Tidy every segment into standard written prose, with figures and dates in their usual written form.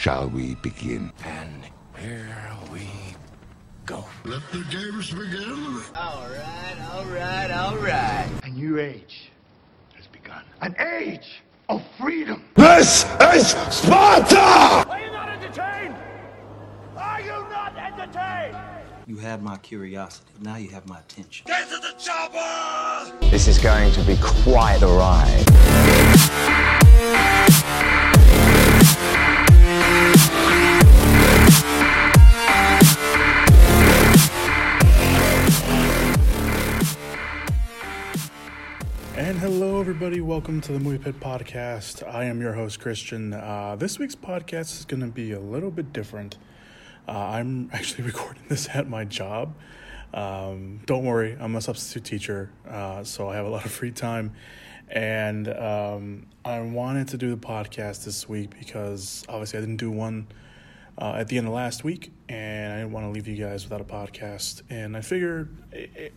shall we begin? And here we go. Let the games begin. All right. A new age has begun. An age of freedom. This is Sparta! Are you not entertained? Are you not entertained? You had my curiosity, now you have my attention. Get to the chopper! This is going to be quite a ride. And hello, everybody. Welcome to the Movie Pit Podcast. I am your host, Christian. This week's podcast is going to be a little bit different. I'm actually recording this at my job. Don't worry, I'm a substitute teacher, so I have a lot of free time. And I wanted to do the podcast this week because obviously I didn't do one at the end of last week, and I didn't want to leave you guys without a podcast. And I figured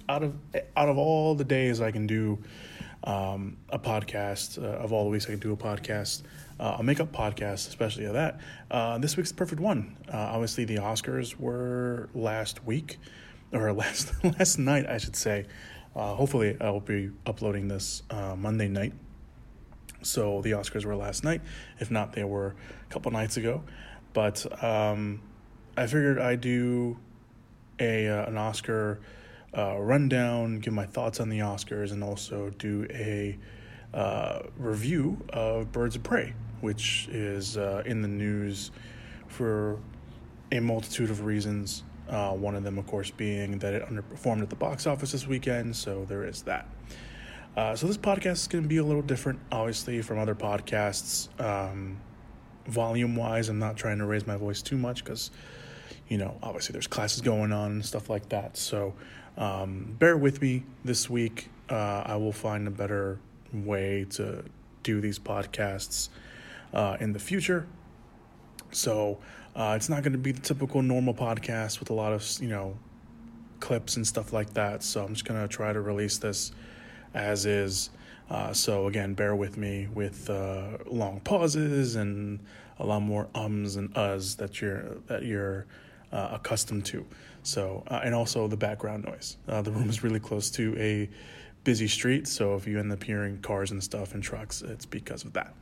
out of all the days I can do a podcast, of all the weeks I can do a podcast, I'll make up podcasts, especially of that. This week's the perfect one. Obviously, the Oscars were last week, or last night, I should say. Hopefully, I will be uploading this Monday night. So the Oscars were last night. If not, they were a couple nights ago. But I figured I'd do an Oscar rundown, give my thoughts on the Oscars, and also do a review of Birds of Prey, which is in the news for a multitude of reasons. One of them, of course, being that it underperformed at the box office this weekend, so there is that. So this podcast is going to be a little different, obviously, from other podcasts. Volume-wise, I'm not trying to raise my voice too much because, you know, obviously there's classes going on and stuff like that. So bear with me this week. I will find a better way to do these podcasts in the future. So it's not going to be the typical normal podcast with a lot of, you know, clips and stuff like that. So I'm just going to try to release this as is. So again, bear with me with long pauses and a lot more ums and uhs that you're accustomed to. So and also the background noise. The room is really close to a busy street, so if you end up hearing cars and stuff and trucks, it's because of that.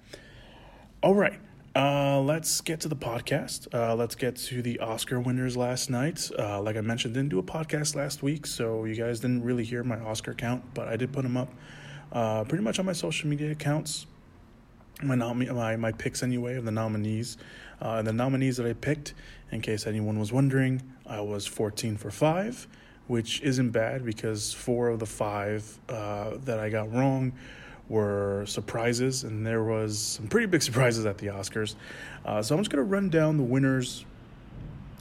All right, let's get to the podcast. Let's get to the Oscar winners last night. Like I mentioned, didn't do a podcast last week, so you guys didn't really hear my Oscar count, but I did put them up pretty much on my social media accounts, my picks anyway, of the nominees. And the nominees that I picked, in case anyone was wondering, I was 14 for 5, which isn't bad because 4 of the 5 that I got wrong were surprises, and there was some pretty big surprises at the Oscars. So I'm just going to run down the winners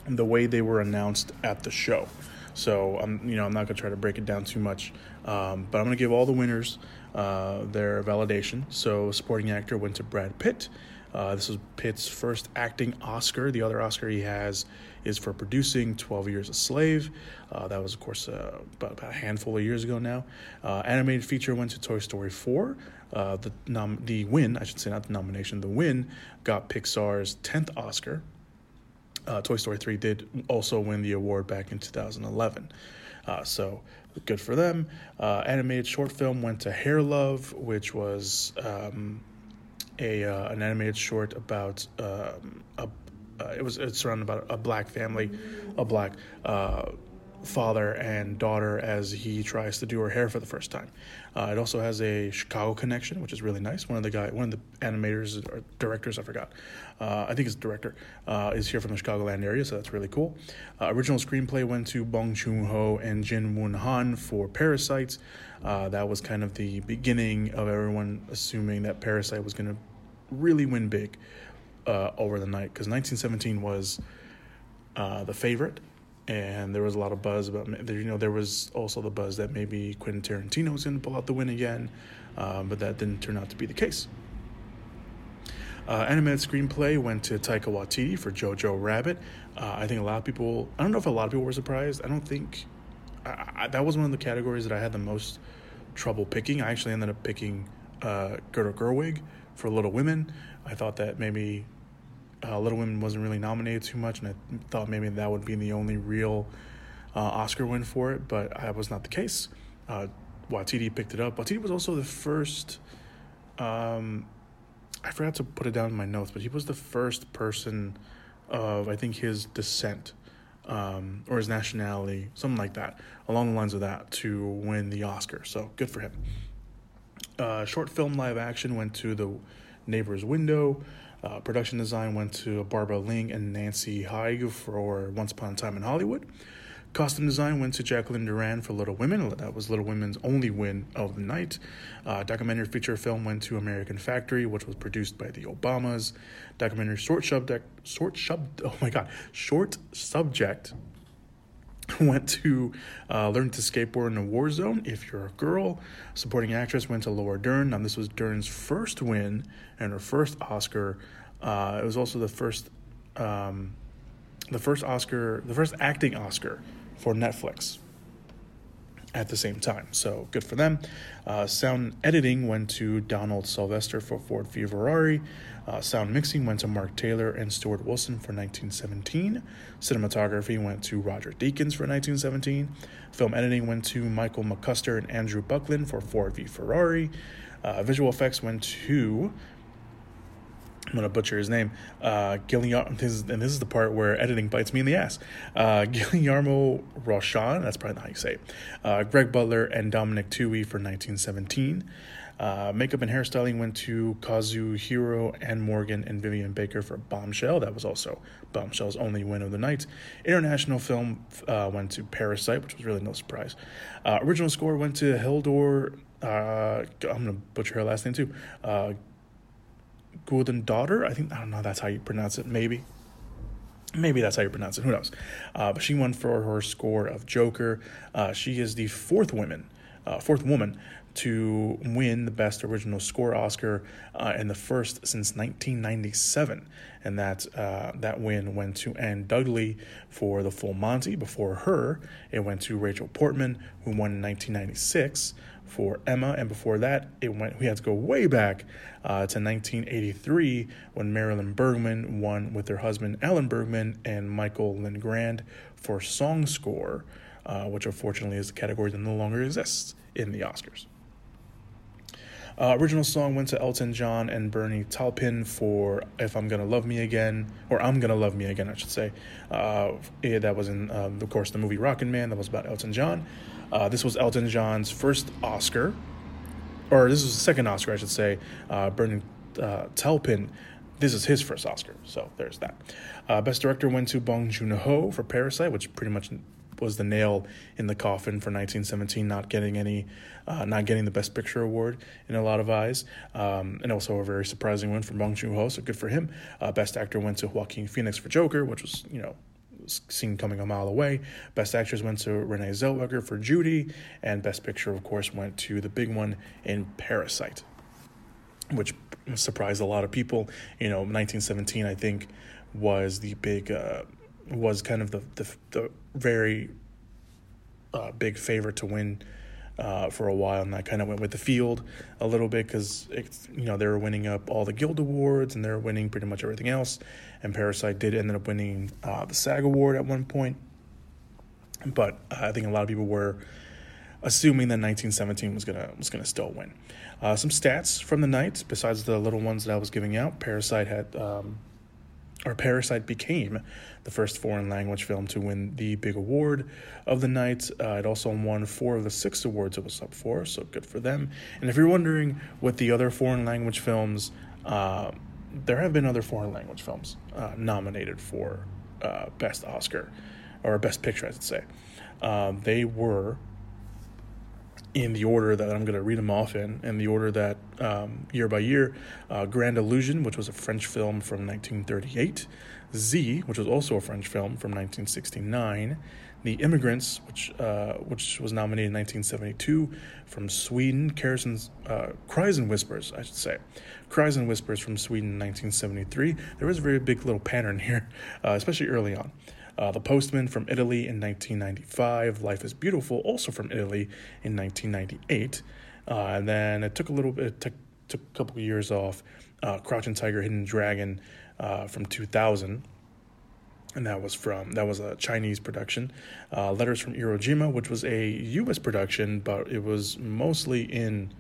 and the way they were announced at the show. So I'm not going to try to break it down too much, but I'm going to give all the winners their validation. So supporting actor went to Brad Pitt. This was Pitt's first acting Oscar. The other Oscar he has is for producing 12 Years a Slave. That was, of course, about a handful of years ago now. Animated feature went to Toy Story 4. The win, I should say, not the nomination, the win got Pixar's 10th Oscar. Toy Story 3 did also win the award back in 2011. So good for them. Animated short film went to Hair Love, which was an animated short about it's surrounded about a black family, a black father and daughter as he tries to do her hair for the first time. It also has a Chicago connection, which is really nice. One of the animators or directors, I forgot, I think it's director, is here from the Chicagoland area, so that's really cool. Original screenplay went to Bong Joon-ho and Jin-won Han for Parasite. That was kind of the beginning of everyone assuming that Parasite was going to really win big over the night, because 1917 was the favorite. And there was a lot of buzz about, you know, there was also the buzz that maybe Quentin Tarantino was going to pull out the win again, but that didn't turn out to be the case. Animated screenplay went to Taika Waititi for Jojo Rabbit. I think I don't know if a lot of people were surprised. I don't think, that was one of the categories that I had the most trouble picking. I actually ended up picking Greta Gerwig for Little Women. I thought that maybe Little Women wasn't really nominated too much, and I thought maybe that would be the only real Oscar win for it, but that was not the case. Waititi picked it up. Waititi was also the first, I forgot to put it down in my notes, but he was the first person of, I think, his descent, or his nationality, something like that, along the lines of that, to win the Oscar. So good for him. Short film live action went to The Neighbor's Window. Production design went to Barbara Ling and Nancy Haig for Once Upon a Time in Hollywood. Costume design went to Jacqueline Duran for Little Women. That was Little Women's only win of the night. Documentary feature film went to American Factory, which was produced by the Obamas. Documentary short subject went to Learn to Skateboard in a War Zone, If You're a Girl. Supporting actress went to Laura Dern. Now, this was Dern's first win and her first Oscar. It was also the first acting Oscar for Netflix at the same time. So good for them. Sound editing went to Donald Sylvester for Ford v Ferrari. Sound mixing went to Mark Taylor and Stuart Wilson for 1917. Cinematography went to Roger Deakins for 1917. Film editing went to Michael McCusker and Andrew Buckland for Ford v Ferrari. Visual effects went to, I'm going to butcher his name, Guillermo, and this is the part where editing bites me in the ass, Guillermo Roshan, that's probably not how you say it, Greg Butler and Dominic Toohey for 1917. Makeup and hairstyling went to Kazuhiro and Morgan and Vivian Baker for Bombshell. That was also Bombshell's only win of the night. International film went to Parasite, which was really no surprise. Original score went to Hildur, I'm going to butcher her last name too, Golden Daughter, I don't know that's how you pronounce it, maybe that's how you pronounce it, who knows, but she won for her score of Joker. She is the fourth woman to win the Best Original Score Oscar, and the first since 1997, and that win went to Anne Dudley for The Full Monty. Before her, it went to Rachel Portman, who won in 1996 for Emma, and before that, we had to go way back to 1983 when Marilyn Bergman won with her husband Alan Bergman and Michael Lingrand for Song Score, which unfortunately is a category that no longer exists in the Oscars. Original song went to Elton John and Bernie Taupin for If I'm Gonna Love Me Again, or I'm Gonna Love Me Again, I should say. That was in, of course, the movie Rockin' Man. That was about Elton John. This was Elton John's first Oscar, or this was the second Oscar, I should say. Bernie Taupin, this is his first Oscar, so there's that. Best Director went to Bong Joon-ho for Parasite, which pretty much was the nail in the coffin for 1917, not getting the Best Picture award in a lot of eyes, and also a very surprising win for Bong Joon-ho, so good for him. Best Actor went to Joaquin Phoenix for Joker, which was, seen coming a mile away. Best Actress went to Renee Zellweger for Judy, and Best Picture, of course, went to the big one in Parasite, which surprised a lot of people. 1917, I think, was the big, was kind of the very big favorite to win for a while, and I kind of went with the field a little bit because they were winning up all the Guild Awards and they were winning pretty much everything else, and Parasite did end up winning the SAG Award at one point, but I think a lot of people were assuming that 1917 was gonna still win. Some stats from the night, besides the little ones that I was giving out. Parasite became the first foreign language film to win the big award of the night. It also won 4 of the 6 awards it was up for, so good for them. And if you're wondering what the other foreign language films, there have been other foreign language films nominated for Best Oscar, or Best Picture, I should say. They were in the order that I'm going to read them off in the order that year by year. Grand Illusion, which was a French film from 1938. Z, which was also a French film from 1969. The Immigrants, which was nominated in 1972 from Sweden. Cries and Whispers, I should say. Cries and Whispers from Sweden in 1973. There was a very big little pattern here, especially early on. The Postman from Italy in 1995. Life is Beautiful, also from Italy in 1998. And then it took a little bit, it took took a couple years off. Crouching Tiger, Hidden Dragon from 2000. And that was a Chinese production. Letters from Iwo Jima, which was a U.S. production, but it was mostly in,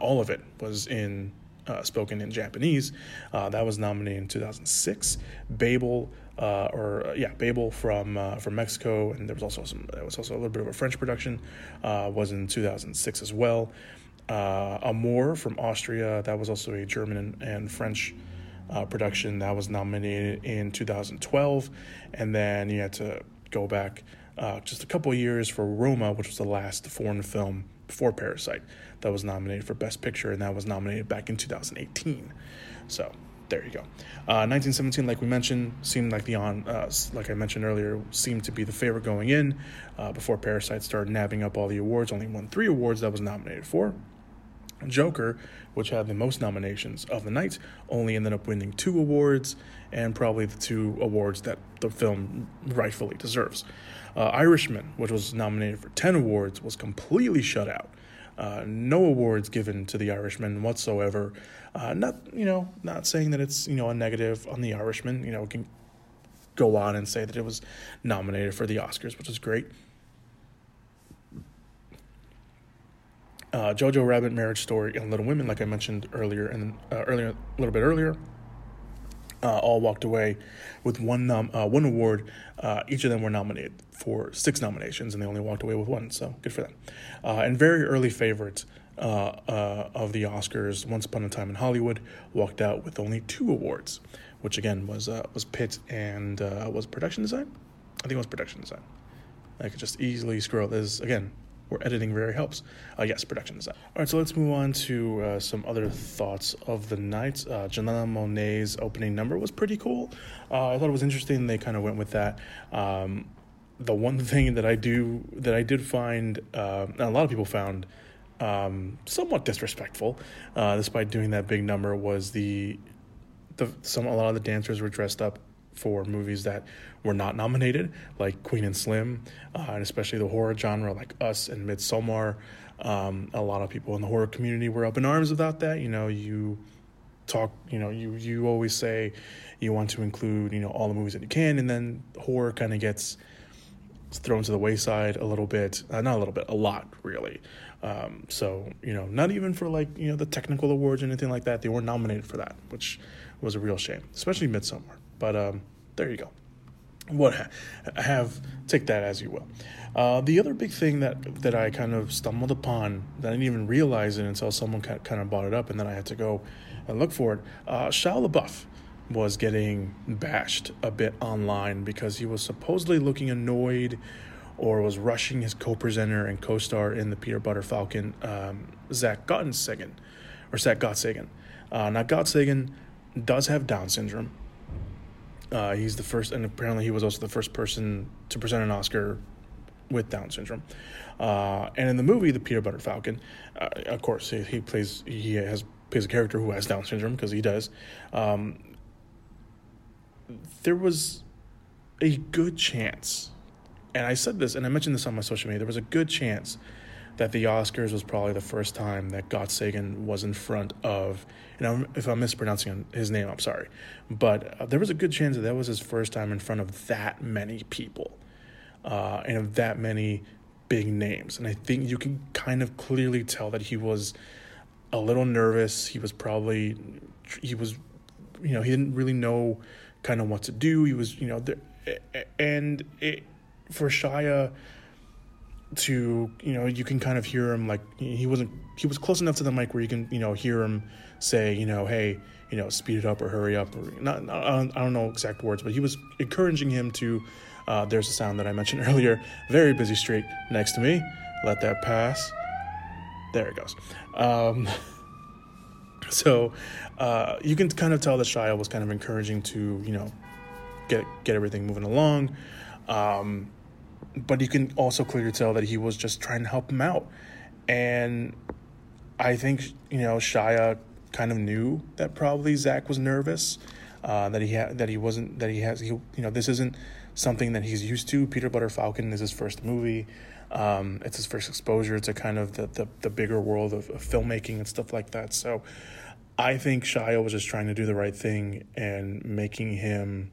all of it was in, spoken in Japanese. That was nominated in 2006. Babel, Babel from Mexico, and there was also a little bit of a French production, was in 2006 as well. Amour from Austria, that was also a German and French production that was nominated in 2012, and then you had to go back just a couple of years for Roma, which was the last foreign film before Parasite that was nominated for Best Picture, and that was nominated back in 2018. So there you go. 1917, like we mentioned, seemed to be the favorite going in before Parasite started nabbing up all the awards. Only won 3 awards that was nominated for. Joker, which had the most nominations of the night, only ended up winning 2 awards, and probably the 2 awards that the film rightfully deserves. Irishman, which was nominated for 10 awards, was completely shut out. No awards given to The Irishman whatsoever. Not saying that it's, a negative on The Irishman. It can go on and say that it was nominated for the Oscars, which is great. Jojo Rabbit, Marriage Story, and Little Women, like I mentioned earlier, all walked away with one award. Each of them were nominated for 6 nominations, and they only walked away with 1, so good for them. And very early favorites of the Oscars, Once Upon a Time in Hollywood, walked out with only 2 awards, which again was Pitt and was production design. I think it was production design. I could just easily scroll this again. Where editing very helps. Yes, production design. All right, so let's move on to some other thoughts of the night. Janelle Monáe's opening number was pretty cool. I thought it was interesting. They kind of went with that. The one thing that I did find, and a lot of people found somewhat disrespectful, despite doing that big number, was a lot of the dancers were dressed up for movies that were not nominated, like Queen and Slim, and especially the horror genre, like Us and Midsommar. A lot of people in the horror community were up in arms about that. You always say you want to include, all the movies that you can, and then horror kind of gets thrown to the wayside a little bit. Not a little bit, a lot, really. So, not even for, the technical awards or anything like that. They were nominated for that, which was a real shame, especially Midsommar. But there you go. Take that as you will. The other big thing that I kind of stumbled upon, that I didn't even realize it until someone kind of brought it up, and then I had to go and look for it. Shia LaBeouf was getting bashed a bit online because he was supposedly looking annoyed or was rushing his co-presenter and co-star in The Peanut Butter Falcon, Zach Gottsagen. Now, Gottsagen does have Down syndrome. He's the first, and apparently he was also the first person to present an Oscar with Down syndrome. And in the movie, The Peanut Butter Falcon, of course, he plays a character who has Down syndrome, because he does. There was a good chance, and I said this, and I mentioned this on my social media, there was a good chance that the Oscars was probably the first time that Gottsagen was in front of, and if I'm mispronouncing his name, I'm sorry, but there was a good chance that was his first time in front of that many people, and of that many big names. And I think you can kind of clearly tell that he was a little nervous. He didn't really know kind of what to do. He was, for Shia, you can kind of hear him, like, he was close enough to the mic where you can, hear him say, hey, speed it up or hurry up, or not, I don't know exact words, but he was encouraging him to, there's a sound that I mentioned earlier, very busy street next to me, let that pass, there it goes. So you can kind of tell that Shia was kind of encouraging to, get everything moving along, but you can also clearly tell that he was just trying to help him out. And I think, Shia kind of knew that probably Zach was nervous, this isn't something that he's used to. Peanut Butter Falcon is his first movie. It's his first exposure to kind of the bigger world of filmmaking and stuff like that. So I think Shia was just trying to do the right thing and making him,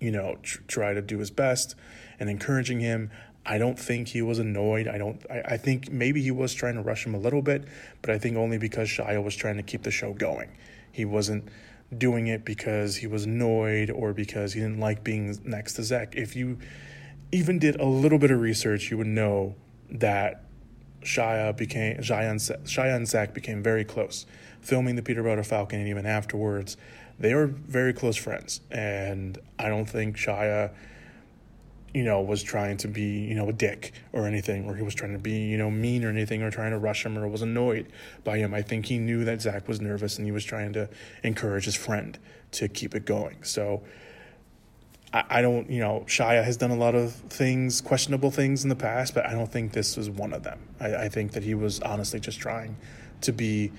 you know, try to do his best and encouraging him. I don't think he was annoyed. I think maybe he was trying to rush him a little bit, but I think only because Shia was trying to keep the show going. He wasn't doing it because he was annoyed or because he didn't like being next to Zach. If you even did a little bit of research, you would know that Shia and Zach became very close, filming The Peanut Butter Falcon, and even afterwards, they were very close friends. And I don't think Shia, you know, was trying to be, you know, a dick or anything, or he was trying to be, you know, mean or anything, or trying to rush him, or was annoyed by him. I think he knew that Zach was nervous and he was trying to encourage his friend to keep it going. So I don't, you know, Shia has done a lot of things, questionable things in the past, but I don't think this was one of them. I think that he was honestly just trying to be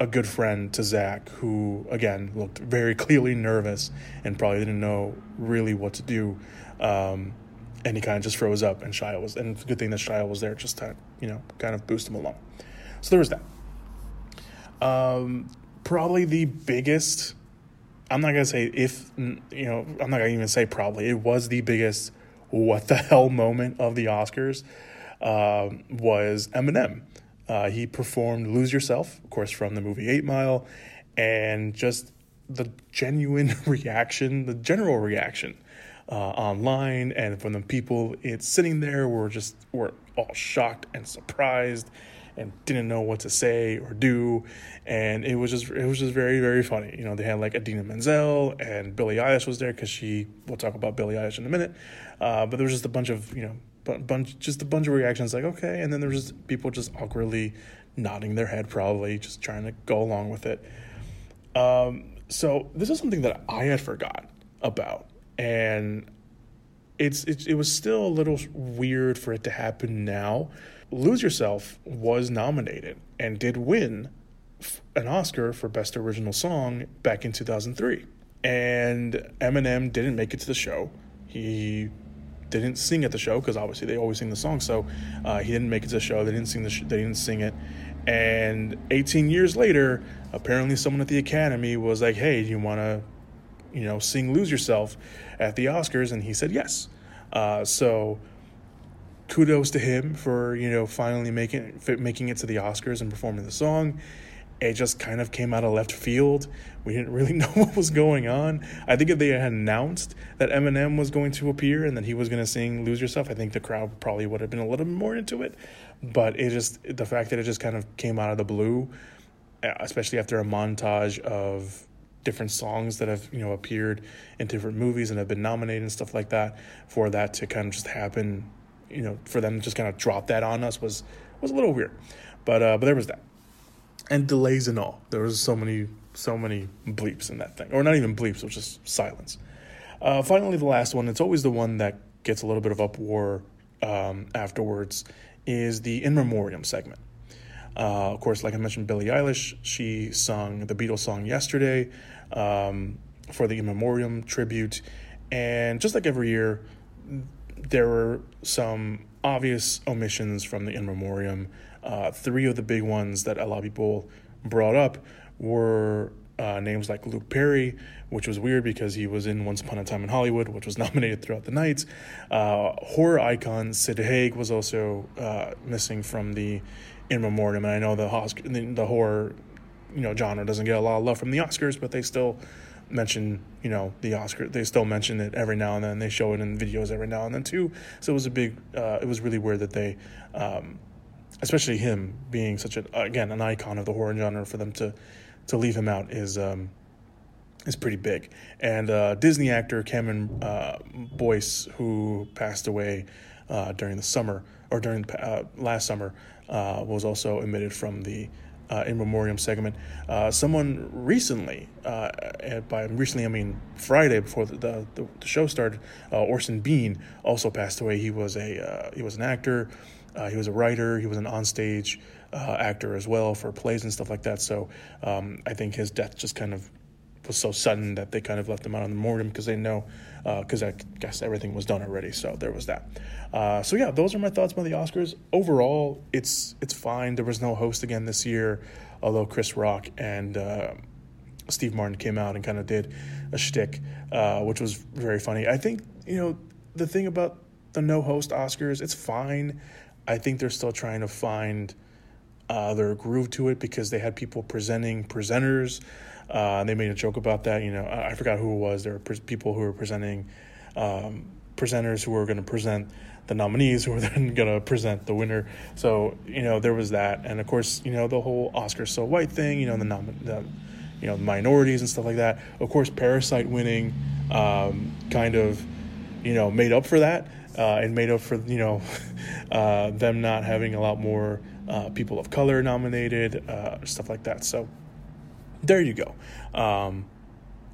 a good friend to Zach, who, again, looked very clearly nervous and probably didn't know really what to do. And he kind of just froze up, and Shia was, and it's a good thing that Shia was there just to, you know, kind of boost him along. So there was that. Probably the biggest, I'm not going to say if, you know, I'm not going to even say probably. It was the biggest what the hell moment of the Oscars was Eminem. He performed Lose Yourself, of course, from the movie 8 Mile, and just the genuine reaction, the general reaction online and from the people sitting there were all shocked and surprised and didn't know what to say or do, and it was just very, very funny. You know, they had like Idina Menzel, and Billie Eilish was there because we'll talk about Billie Eilish in a minute, but there was just a bunch of, you know, a bunch of reactions like, okay, and then there was just people just awkwardly nodding their head, probably just trying to go along with it. So this is something that I had forgot about, and it was still a little weird for it to happen now. Lose Yourself was nominated and did win an Oscar for Best Original Song back in 2003. And Eminem didn't make it to the show. He didn't sing at the show because obviously they always sing the song. So he didn't make it to the show. They didn't sing it. And 18 years later, apparently someone at the Academy was like, hey, do you want to, you know, sing Lose Yourself at the Oscars? And he said yes. So kudos to him for, you know, finally making it to the Oscars and performing the song. It just kind of came out of left field. We didn't really know what was going on. I think if they had announced that Eminem was going to appear and that he was going to sing Lose Yourself, I think the crowd probably would have been a little more into it. But it just, the fact that it just kind of came out of the blue, especially after a montage of different songs that have, you know, appeared in different movies and have been nominated and stuff like that, for that to kind of just happen, you know, for them to just kind of drop that on us was a little weird, but there was that, and delays and all. There was so many bleeps in that thing, or not even bleeps, it was just silence. Finally, the last one, it's always the one that gets a little bit of uproar afterwards, is the In Memoriam segment. Of course, like I mentioned, Billie Eilish, she sung the Beatles song Yesterday for the In Memoriam tribute, and just like every year, there were some obvious omissions from the In Memoriam. Three of the big ones that a lot of people brought up were names like Luke Perry, which was weird because he was in Once Upon a Time in Hollywood, which was nominated throughout the night. Horror icon Sid Haig was also missing from the In Memoriam, and I know the horror, you know, genre doesn't get a lot of love from the Oscars, but they still mention, you know, the Oscar, they still mention it every now and then, they show it in videos every now and then too. So it was a big it was really weird that they especially him being such an icon of the horror genre, for them to leave him out is pretty big. And Disney actor Cameron Boyce, who passed away last summer, was also omitted from the In Memoriam segment. Someone recently, I mean Friday before the show started, Orson Bean also passed away. He was an actor, he was a writer, he was an onstage actor as well for plays and stuff like that. So I think his death just kind of was so sudden that they kind of left him out on the memoriam because they know, because I guess everything was done already. So there was that. So yeah, those are my thoughts about the Oscars. Overall, it's fine. There was no host again this year. although Chris Rock and Steve Martin came out and kind of did a shtick, which was very funny. I think, you know, the thing about the no-host Oscars, it's fine. I think they're still trying to find their groove to it because they had people presenting presenters. They made a joke about that. You know, I forgot who it was. There were people who were presenting presenters who were going to present the nominees who were then going to present the winner. So, you know, there was that. And, of course, you know, the whole Oscar so white thing, you know, the minorities and stuff like that. Of course, Parasite winning kind of, you know, made up for that and made up for, you know, them not having a lot more people of color nominated, stuff like that. So there you go.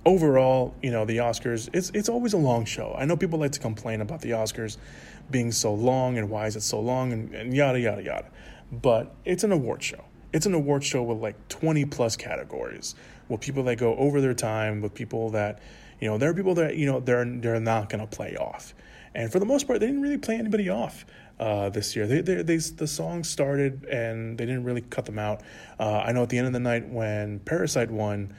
Overall, you know, the Oscars, it's always a long show. I know people like to complain about the Oscars being so long and why is it so long and yada, yada, yada. But it's an award show. It's an award show with like 20 plus categories, with people that go over their time, with people that, you know, there are people that, you know, they're not going to play off. And for the most part, they didn't really play anybody off this year. The songs started and they didn't really cut them out. I know at the end of the night when Parasite won,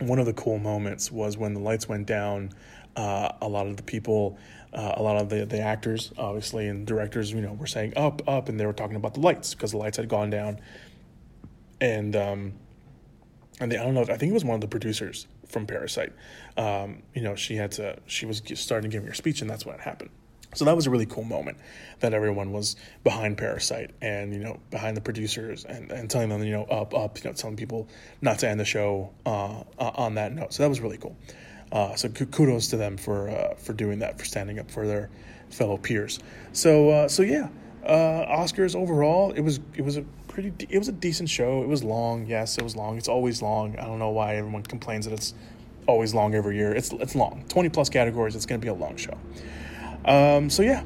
one of the cool moments was when the lights went down, a lot of the people, a lot of the actors, obviously, and directors, you know, were saying up, up, and they were talking about the lights because the lights had gone down. And I don't know, I think it was one of the producers from Parasite. You know, she was starting to give her speech, and that's what happened. So that was a really cool moment that everyone was behind Parasite and, you know, behind the producers and telling them, you know, up, up, you know, telling people not to end the show on that note. So that was really cool. So kudos to them for doing that, for standing up for their fellow peers. So yeah, Oscars overall, it was a decent show. It was long. Yes, it was long. It's always long. I don't know why everyone complains that it's always long every year. It's long. 20 plus categories. It's going to be a long show. So yeah,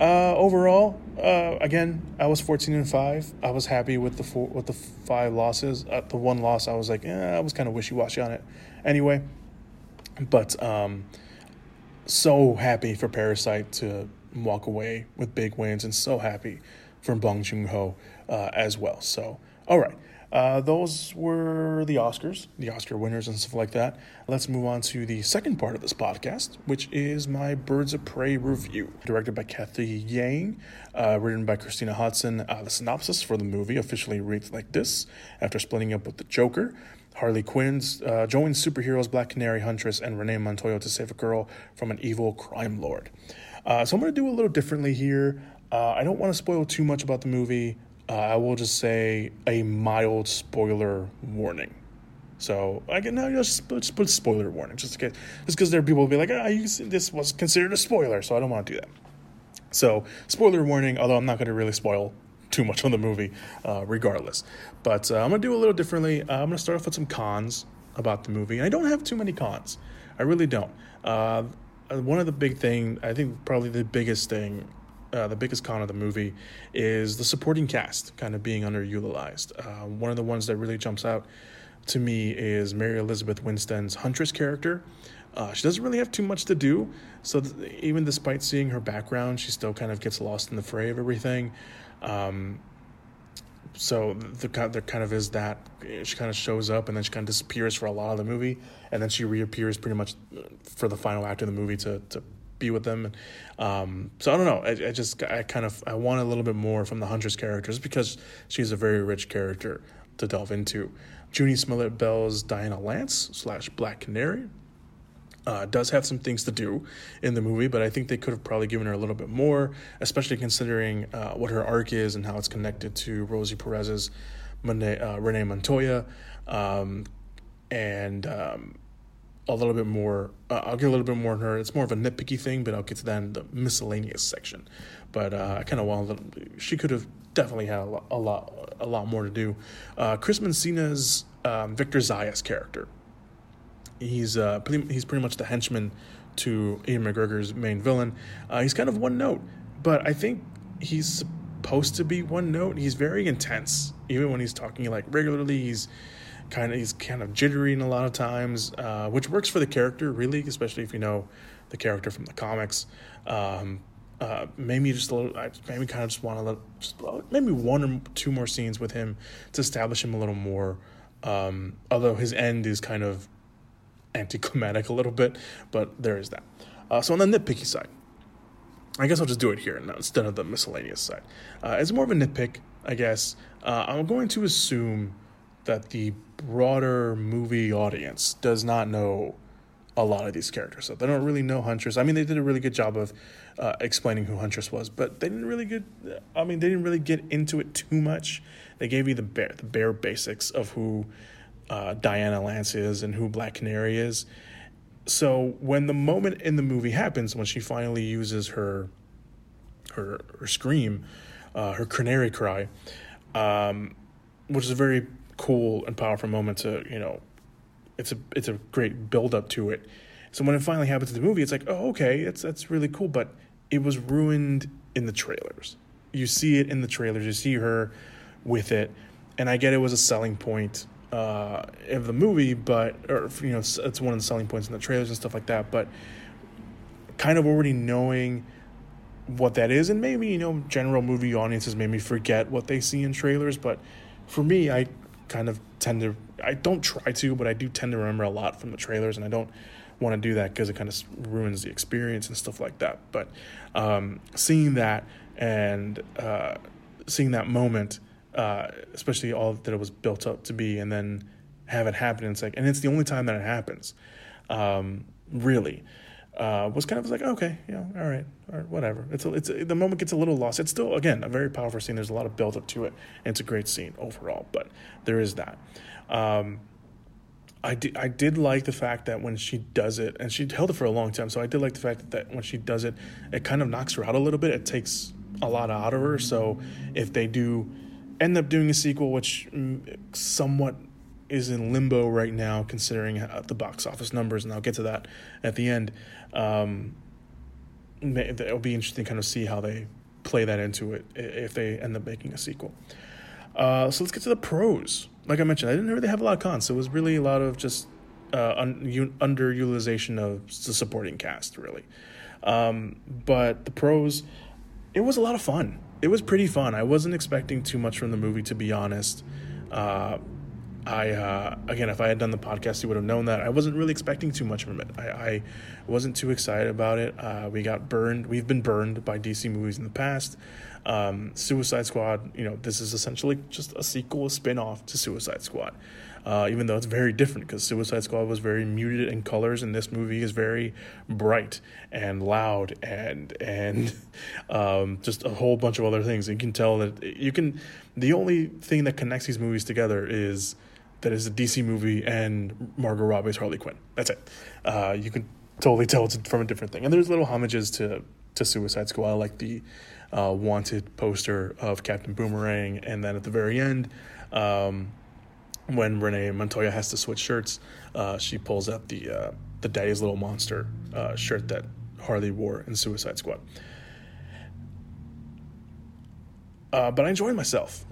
overall, again, I was 14-5. I was happy with the five losses. The one loss, I was like, I was kind of wishy-washy on it anyway, but, so happy for Parasite to walk away with big wins, and so happy for Bong Joon-ho, as well. So, all right. Those were the Oscars, the Oscar winners and stuff like that. Let's move on to the second part of this podcast, which is my Birds of Prey review. Directed by Kathy Yang, written by Christina Hodson. The synopsis for the movie officially reads like this. After splitting up with the Joker, Harley Quinn's joins superheroes Black Canary, Huntress, and Renee Montoya to save a girl from an evil crime lord. So I'm going to do a little differently here. I don't want to spoil too much about the movie. I will just say a mild spoiler warning. So I can now just put spoiler warning just because there are people who will be like, this was considered a spoiler, so I don't want to do that. So spoiler warning, although I'm not going to really spoil too much on the movie regardless. But I'm going to do a little differently. I'm going to start off with some cons about the movie. And I don't have too many cons. I really don't. One of the big thing, I think probably the biggest thing, the biggest con of the movie is the supporting cast kind of being underutilized. One of the ones that really jumps out to me is Mary Elizabeth Winstead's Huntress character. She doesn't really have too much to do, so even despite seeing her background, she still kind of gets lost in the fray of everything. So there kind of is that. She kind of shows up and then she kind of disappears for a lot of the movie, and then she reappears pretty much for the final act of the movie to be with them. So I don't know. I want a little bit more from the Huntress characters because she's a very rich character to delve into. Junie Smollett Bell's Diana Lance / Black Canary does have some things to do in the movie, but I think they could have probably given her a little bit more, especially considering what her arc is and how it's connected to Rosie Perez's Renee Montoya, a little bit more, I'll get a little bit more on her. It's more of a nitpicky thing, but I'll get to that in the miscellaneous section. But I kind of she could have definitely had a lot more to do. Chris Mancina's Victor Zayas character. He's pretty much the henchman to Ian McGregor's main villain. He's kind of one note, but I think he's supposed to be one note. He's very intense, even when he's talking like regularly. He's kind of jittery in a lot of times, which works for the character, really, especially if you know the character from the comics. Maybe one or two more scenes with him to establish him a little more. Although his end is kind of anticlimactic a little bit, but there is that. So on the nitpicky side, I guess I'll just do it here instead of the miscellaneous side. It's more of a nitpick, I guess. I'm going to assume that the broader movie audience does not know a lot of these characters. So they don't really know Huntress. I mean, they did a really good job of explaining who Huntress was, but they didn't really get into it too much. They gave you the bare basics of who Diana Lance is and who Black Canary is. So when the moment in the movie happens, when she finally uses her scream, her canary cry, which is a very cool and powerful moment to, it's a great build up to it. So when it finally happens in the movie, it's like, oh, okay, that's really cool. But it was ruined in the trailers. You see it in the trailers. You see her with it. And I get it was a selling point of the movie, but it's one of the selling points in the trailers and stuff like that. But kind of already knowing what that is, and maybe general movie audiences maybe forget what they see in trailers. But for me, I kind of tend to remember a lot from the trailers, and I don't want to do that because it kind of ruins the experience and stuff like that. But seeing that and seeing that moment. Especially all that it was built up to be, and then have it happen. And it's the only time that it happens, really. Was kind of like, okay, all right, whatever. The moment gets a little lost. It's still, again, a very powerful scene. There's a lot of build up to it, and it's a great scene overall. But there is that. I did like the fact that when she does it, and she held it for a long time. So I did like the fact that when she does it, it kind of knocks her out a little bit. It takes a lot out of her. So if they do end up doing a sequel, which somewhat is in limbo right now, considering the box office numbers, and I'll get to that at the end. It'll be interesting to kind of see how they play that into it if they end up making a sequel. So let's get to the pros. Like I mentioned, I didn't really have a lot of cons. So it was really a lot of just underutilization of the supporting cast, really. But the pros, it was a lot of fun. It was pretty fun. I wasn't expecting too much from the movie, to be honest. Again, if I had done the podcast, you would have known that. I wasn't really expecting too much from it. I wasn't too excited about it. We got burned. We've been burned by DC movies in the past. Suicide Squad, this is essentially just a sequel, a spin-off to Suicide Squad. Even though it's very different, because Suicide Squad was very muted in colors, and this movie is very bright and loud and just a whole bunch of other things. You can tell that the only thing that connects these movies together is that it's a DC movie and Margot Robbie's Harley Quinn. That's it. You can totally tell it's from a different thing. And there's little homages to Suicide Squad, like the wanted poster of Captain Boomerang, and then at the very end, when Renee Montoya has to switch shirts, she pulls out the Daddy's Little Monster shirt that Harley wore in Suicide Squad. But I enjoyed myself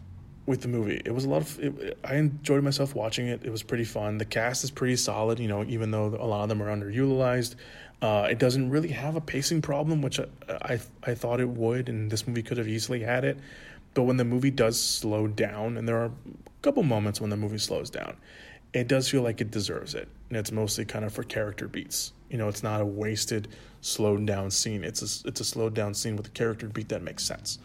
with the movie. It was a lot of. I enjoyed myself watching it. It was pretty fun. The cast is pretty solid, even though a lot of them are underutilized. It doesn't really have a pacing problem, which I thought it would, and this movie could have easily had it. But when the movie does slow down, and there are couple moments when the movie slows down, it does feel like it deserves it, and it's mostly kind of for character beats. It's not a wasted slowed down scene. It's a slowed down scene with a character beat that makes sense.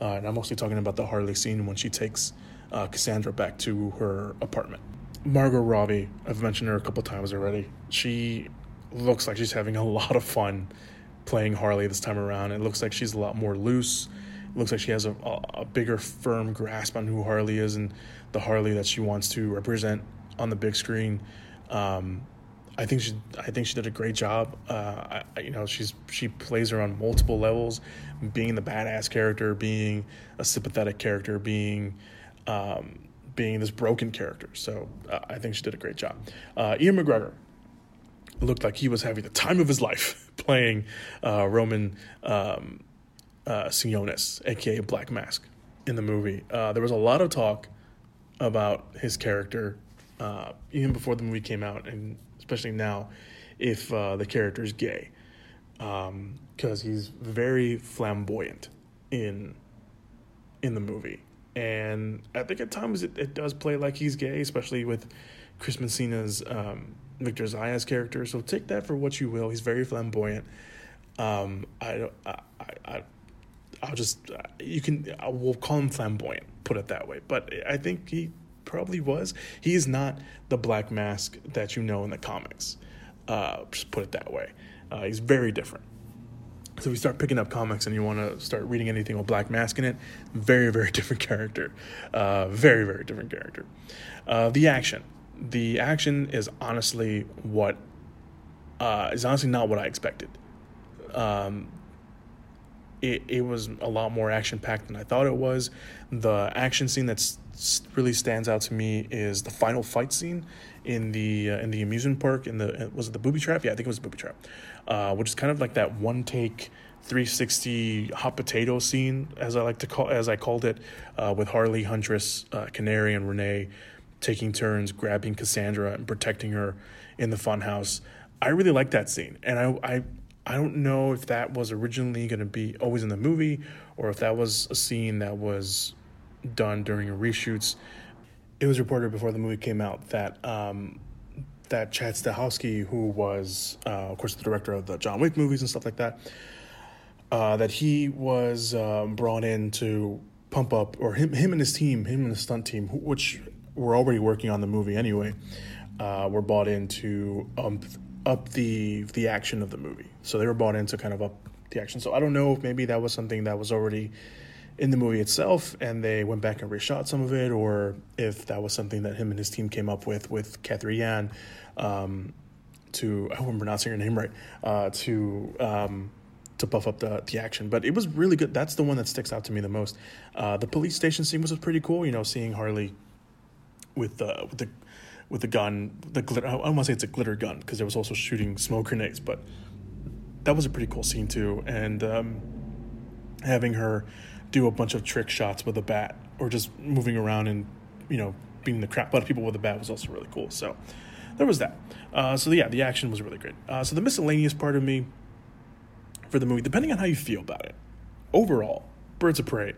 And I'm mostly talking about the Harley scene when she takes Cassandra back to her apartment. Margot Robbie, I've mentioned her a couple times already. She looks like she's having a lot of fun playing Harley this time around. It looks like she's a lot more loose. Looks like she has a bigger, firm grasp on who Harley is and the Harley that she wants to represent on the big screen. I think she did a great job. She plays her on multiple levels, being the badass character, being a sympathetic character, being this broken character. So I think she did a great job. Ian McGregor looked like he was having the time of his life playing Roman. Sionis, aka Black Mask, in the movie. There was a lot of talk about his character even before the movie came out, and especially now, if the character is gay. because he's very flamboyant in the movie. And I think at times it does play like he's gay, especially with Chris Messina's Victor Zaya's character. So take that for what you will. He's very flamboyant. We'll call him flamboyant, put it that way. But I think he probably was. He is not the Black Mask that you know in the comics. Just put it that way. He's very different. So if you start picking up comics and you want to start reading anything with Black Mask in it, very, very different character. Very, very different character. The action is honestly what is honestly not what I expected. It was a lot more action-packed than I thought it was. The action scene that really stands out to me is the final fight scene in the amusement park. Was it the booby trap? Yeah, I think it was the booby trap, which is kind of like that one-take 360 hot potato scene, as I called it, with Harley, Huntress, Canary, and Renee taking turns grabbing Cassandra and protecting her in the funhouse. I really like that scene, and I don't know if that was originally going to be always in the movie or if that was a scene that was done during reshoots. It was reported before the movie came out that Chad Stahelski, who was, of course, the director of the John Wick movies and stuff like that, that he was brought in to pump up, or him and his stunt team, which were already working on the movie anyway, were brought in to up the action of the movie. So they were brought in to kind of up the action. So I don't know if maybe that was something that was already in the movie itself and they went back and reshot some of it, or if that was something that him and his team came up with Katherine Yan, I hope I'm pronouncing her name right, to buff up the action. But it was really good. That's the one that sticks out to me the most. The police station scene was pretty cool, seeing Harley with the gun, the glitter. I don't want to say it's a glitter gun because there was also shooting smoke grenades, but that was a pretty cool scene too. And having her do a bunch of trick shots with a bat, or just moving around and beating the crap out of people with a bat, was also really cool. So there was that. The action was really great. So the miscellaneous part of me for the movie, depending on how you feel about it, overall, Birds of Prey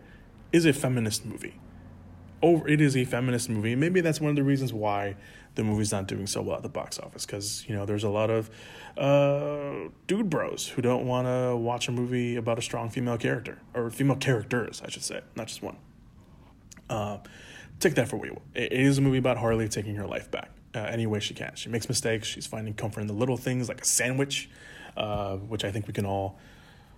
is a feminist movie. It is a feminist movie. Maybe that's one of the reasons why the movie's not doing so well at the box office, because there's a lot of dude bros who don't want to watch a movie about a strong female character, or female characters, I should say, not just one. Take that for what you will. It is a movie about Harley taking her life back any way she can. She makes mistakes. She's finding comfort in the little things, like a sandwich, which I think we can all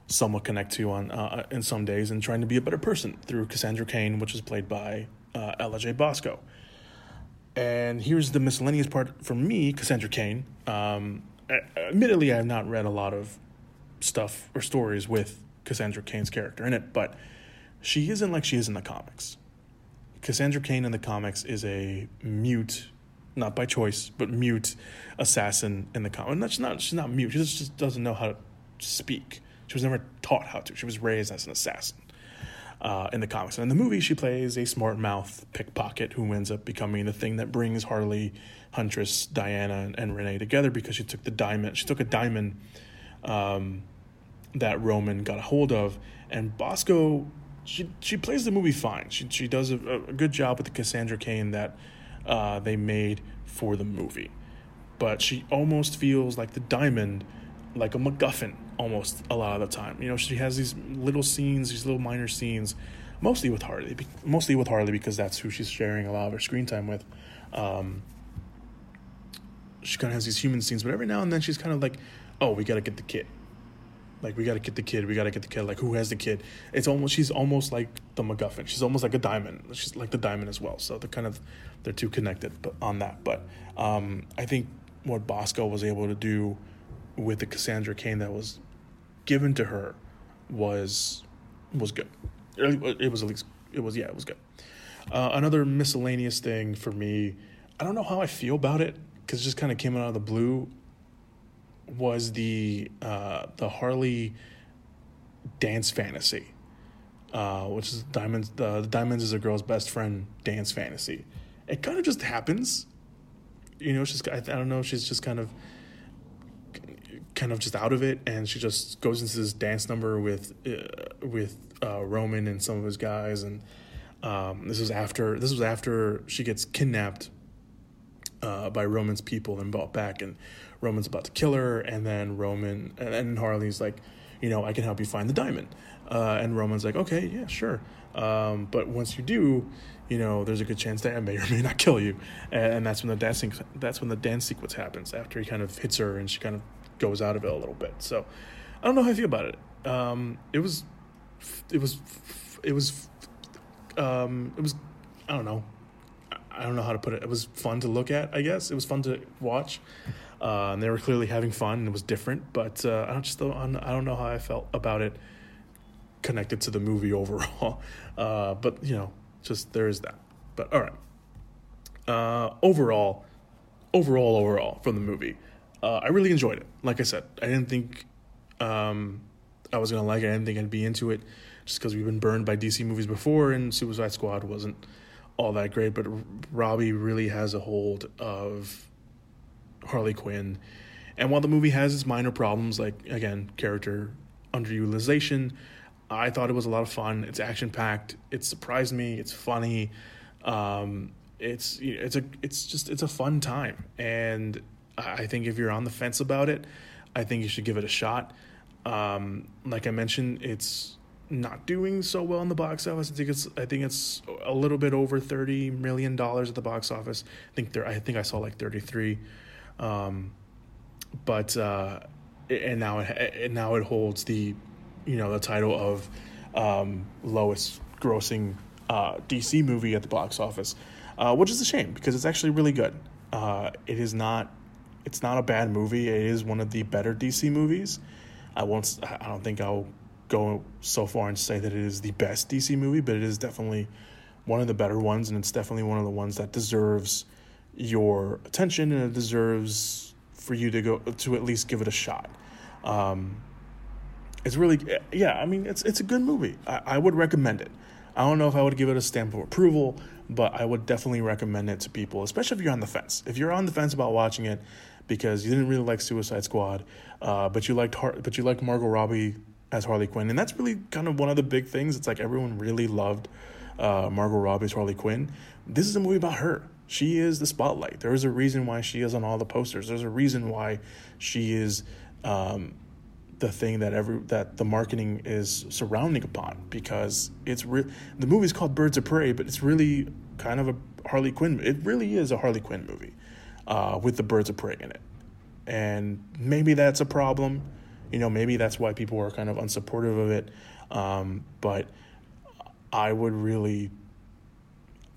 somewhat connect to on in some days, and trying to be a better person through Cassandra Cain, which is played by Ella J. Bosco. And here's the miscellaneous part for me, Cassandra Cain. Admittedly, I have not read a lot of stuff or stories with Cassandra Cain's character in it, but she isn't like she is in the comics. Cassandra Cain in the comics is a mute, not by choice, but mute assassin in the comics. She's not mute. She just doesn't know how to speak. She was never taught how to. She was raised as an assassin. In the comics. And in the movie, she plays a smart mouth pickpocket who ends up becoming the thing that brings Harley, Huntress, Diana, and Renee together, because she took a diamond that Roman got a hold of. And Bosco, she plays the movie fine. She does a good job with the Cassandra Cain that they made for the movie. But she almost feels like the diamond, like a MacGuffin almost a lot of the time. She has these little minor scenes, mostly with Harley, because that's who she's sharing a lot of her screen time with. She kind of has these human scenes, but every now and then she's kind of like, oh, we got to get the kid. Like, we got to get the kid. We got to get the kid. Like, who has the kid? She's almost like the MacGuffin. She's almost like a diamond. She's like the diamond as well. So they're too connected on that. But I think what Bosco was able to do with the Cassandra Cain that was given to her was good. It was good. Another miscellaneous thing for me, I don't know how I feel about it, because it just kind of came out of the blue, was the Harley dance fantasy, which is Diamonds. The Diamonds is a girl's best friend dance fantasy. It kind of just happens. She's I don't know. She's just kind of. kind of just out of it, and she just goes into this dance number with Roman and some of his guys, and this was after she gets kidnapped by Roman's people and brought back, and Roman's about to kill her, and then Roman and Harley's like, you know, I can help you find the diamond, and Roman's like, okay, yeah, sure, but once you do, you know, there's a good chance that I may or may not kill you, and that's when the dance sequence happens after he kind of hits her and she kind of goes out of it a little bit. So I don't know how I feel about it. It was I don't know how to put it. It was fun to look at, I guess. It was fun to watch. And they were clearly having fun, and it was different. But I don't know how I felt about it connected to the movie overall. But, you know, just there is that. But all right. Overall from the movie, I really enjoyed it. Like I said, I didn't think I was going to like it. I didn't think I'd be into it just because we've been burned by DC movies before, and Suicide Squad wasn't all that great, but Robbie really has a hold of Harley Quinn, and while the movie has its minor problems, like, again, character underutilization, I thought it was a lot of fun. It's action-packed, it surprised me, it's funny, it's a fun time, and I think if you're on the fence about it, I think you should give it a shot. Like I mentioned, it's not doing so well in the box office. I think it's a little bit over $30 million at the box office. I think I saw like 33, but now it holds the, you know, the title of lowest grossing DC movie at the box office, which is a shame because it's actually really good. It's not a bad movie. It is one of the better DC movies. I don't think I'll go so far and say that it is the best DC movie, but it is definitely one of the better ones, and it's definitely one of the ones that deserves your attention, and it deserves for you to go to at least give it a shot. It's really, yeah, I mean, it's a good movie. I would recommend it. I don't know if I would give it a stamp of approval, but I would definitely recommend it to people, especially if you're on the fence. If you're on the fence about watching it because you didn't really like Suicide Squad, but you liked Margot Robbie as Harley Quinn, and that's really kind of one of the big things. It's like everyone really loved Margot Robbie's Harley Quinn. This is a movie about her. She is the spotlight. There is a reason why she is on all the posters. There's a reason why she is the thing that the marketing is surrounding upon, because the movie's called Birds of Prey, but it's really kind of a Harley Quinn. It really is a Harley Quinn movie with the Birds of Prey in it, and maybe that's a problem. You know, maybe that's why people are kind of unsupportive of it. But I would really,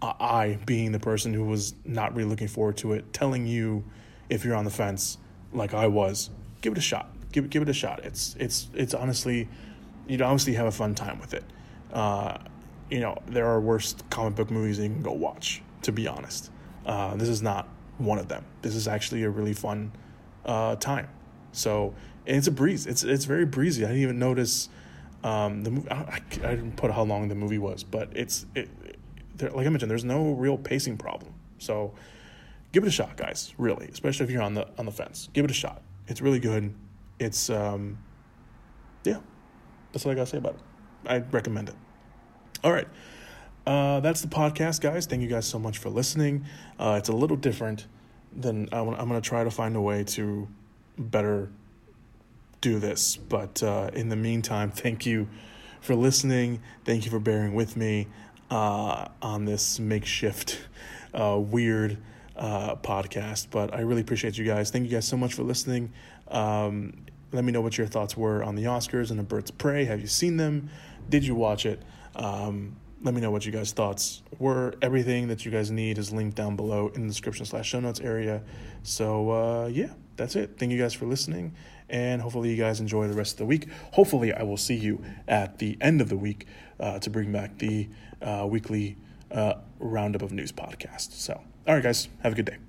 I being the person who was not really looking forward to it, telling you if you're on the fence, like I was, give it a shot. Give it a shot. It's honestly, you'd obviously have a fun time with it. You know, there are worse comic book movies you can go watch, to be honest. This is not one of them. This is actually a really fun time. So, and it's a breeze. It's very breezy. I didn't even notice the movie. I didn't put how long the movie was, but like I mentioned, there's no real pacing problem. So give it a shot, guys. Really, especially if you're on the fence, give it a shot. It's really good. It's yeah. That's all I gotta say about it. I recommend it. All right, that's the podcast, guys. Thank you guys so much for listening. It's a little different than I'm gonna try to find a way to better do this, but in the meantime, thank you for listening. Thank you for bearing with me on this makeshift weird podcast, but I really appreciate you guys. Thank you guys so much for listening. Let me know what your thoughts were on the Oscars and the Birds of Prey. Have you seen them? Did you watch it? Let me know what you guys' thoughts were. Everything that you guys need is linked down below in the description /show notes area. So, yeah, that's it. Thank you guys for listening, and hopefully you guys enjoy the rest of the week. Hopefully I will see you at the end of the week to bring back the weekly roundup of news podcast. So, all right, guys, have a good day.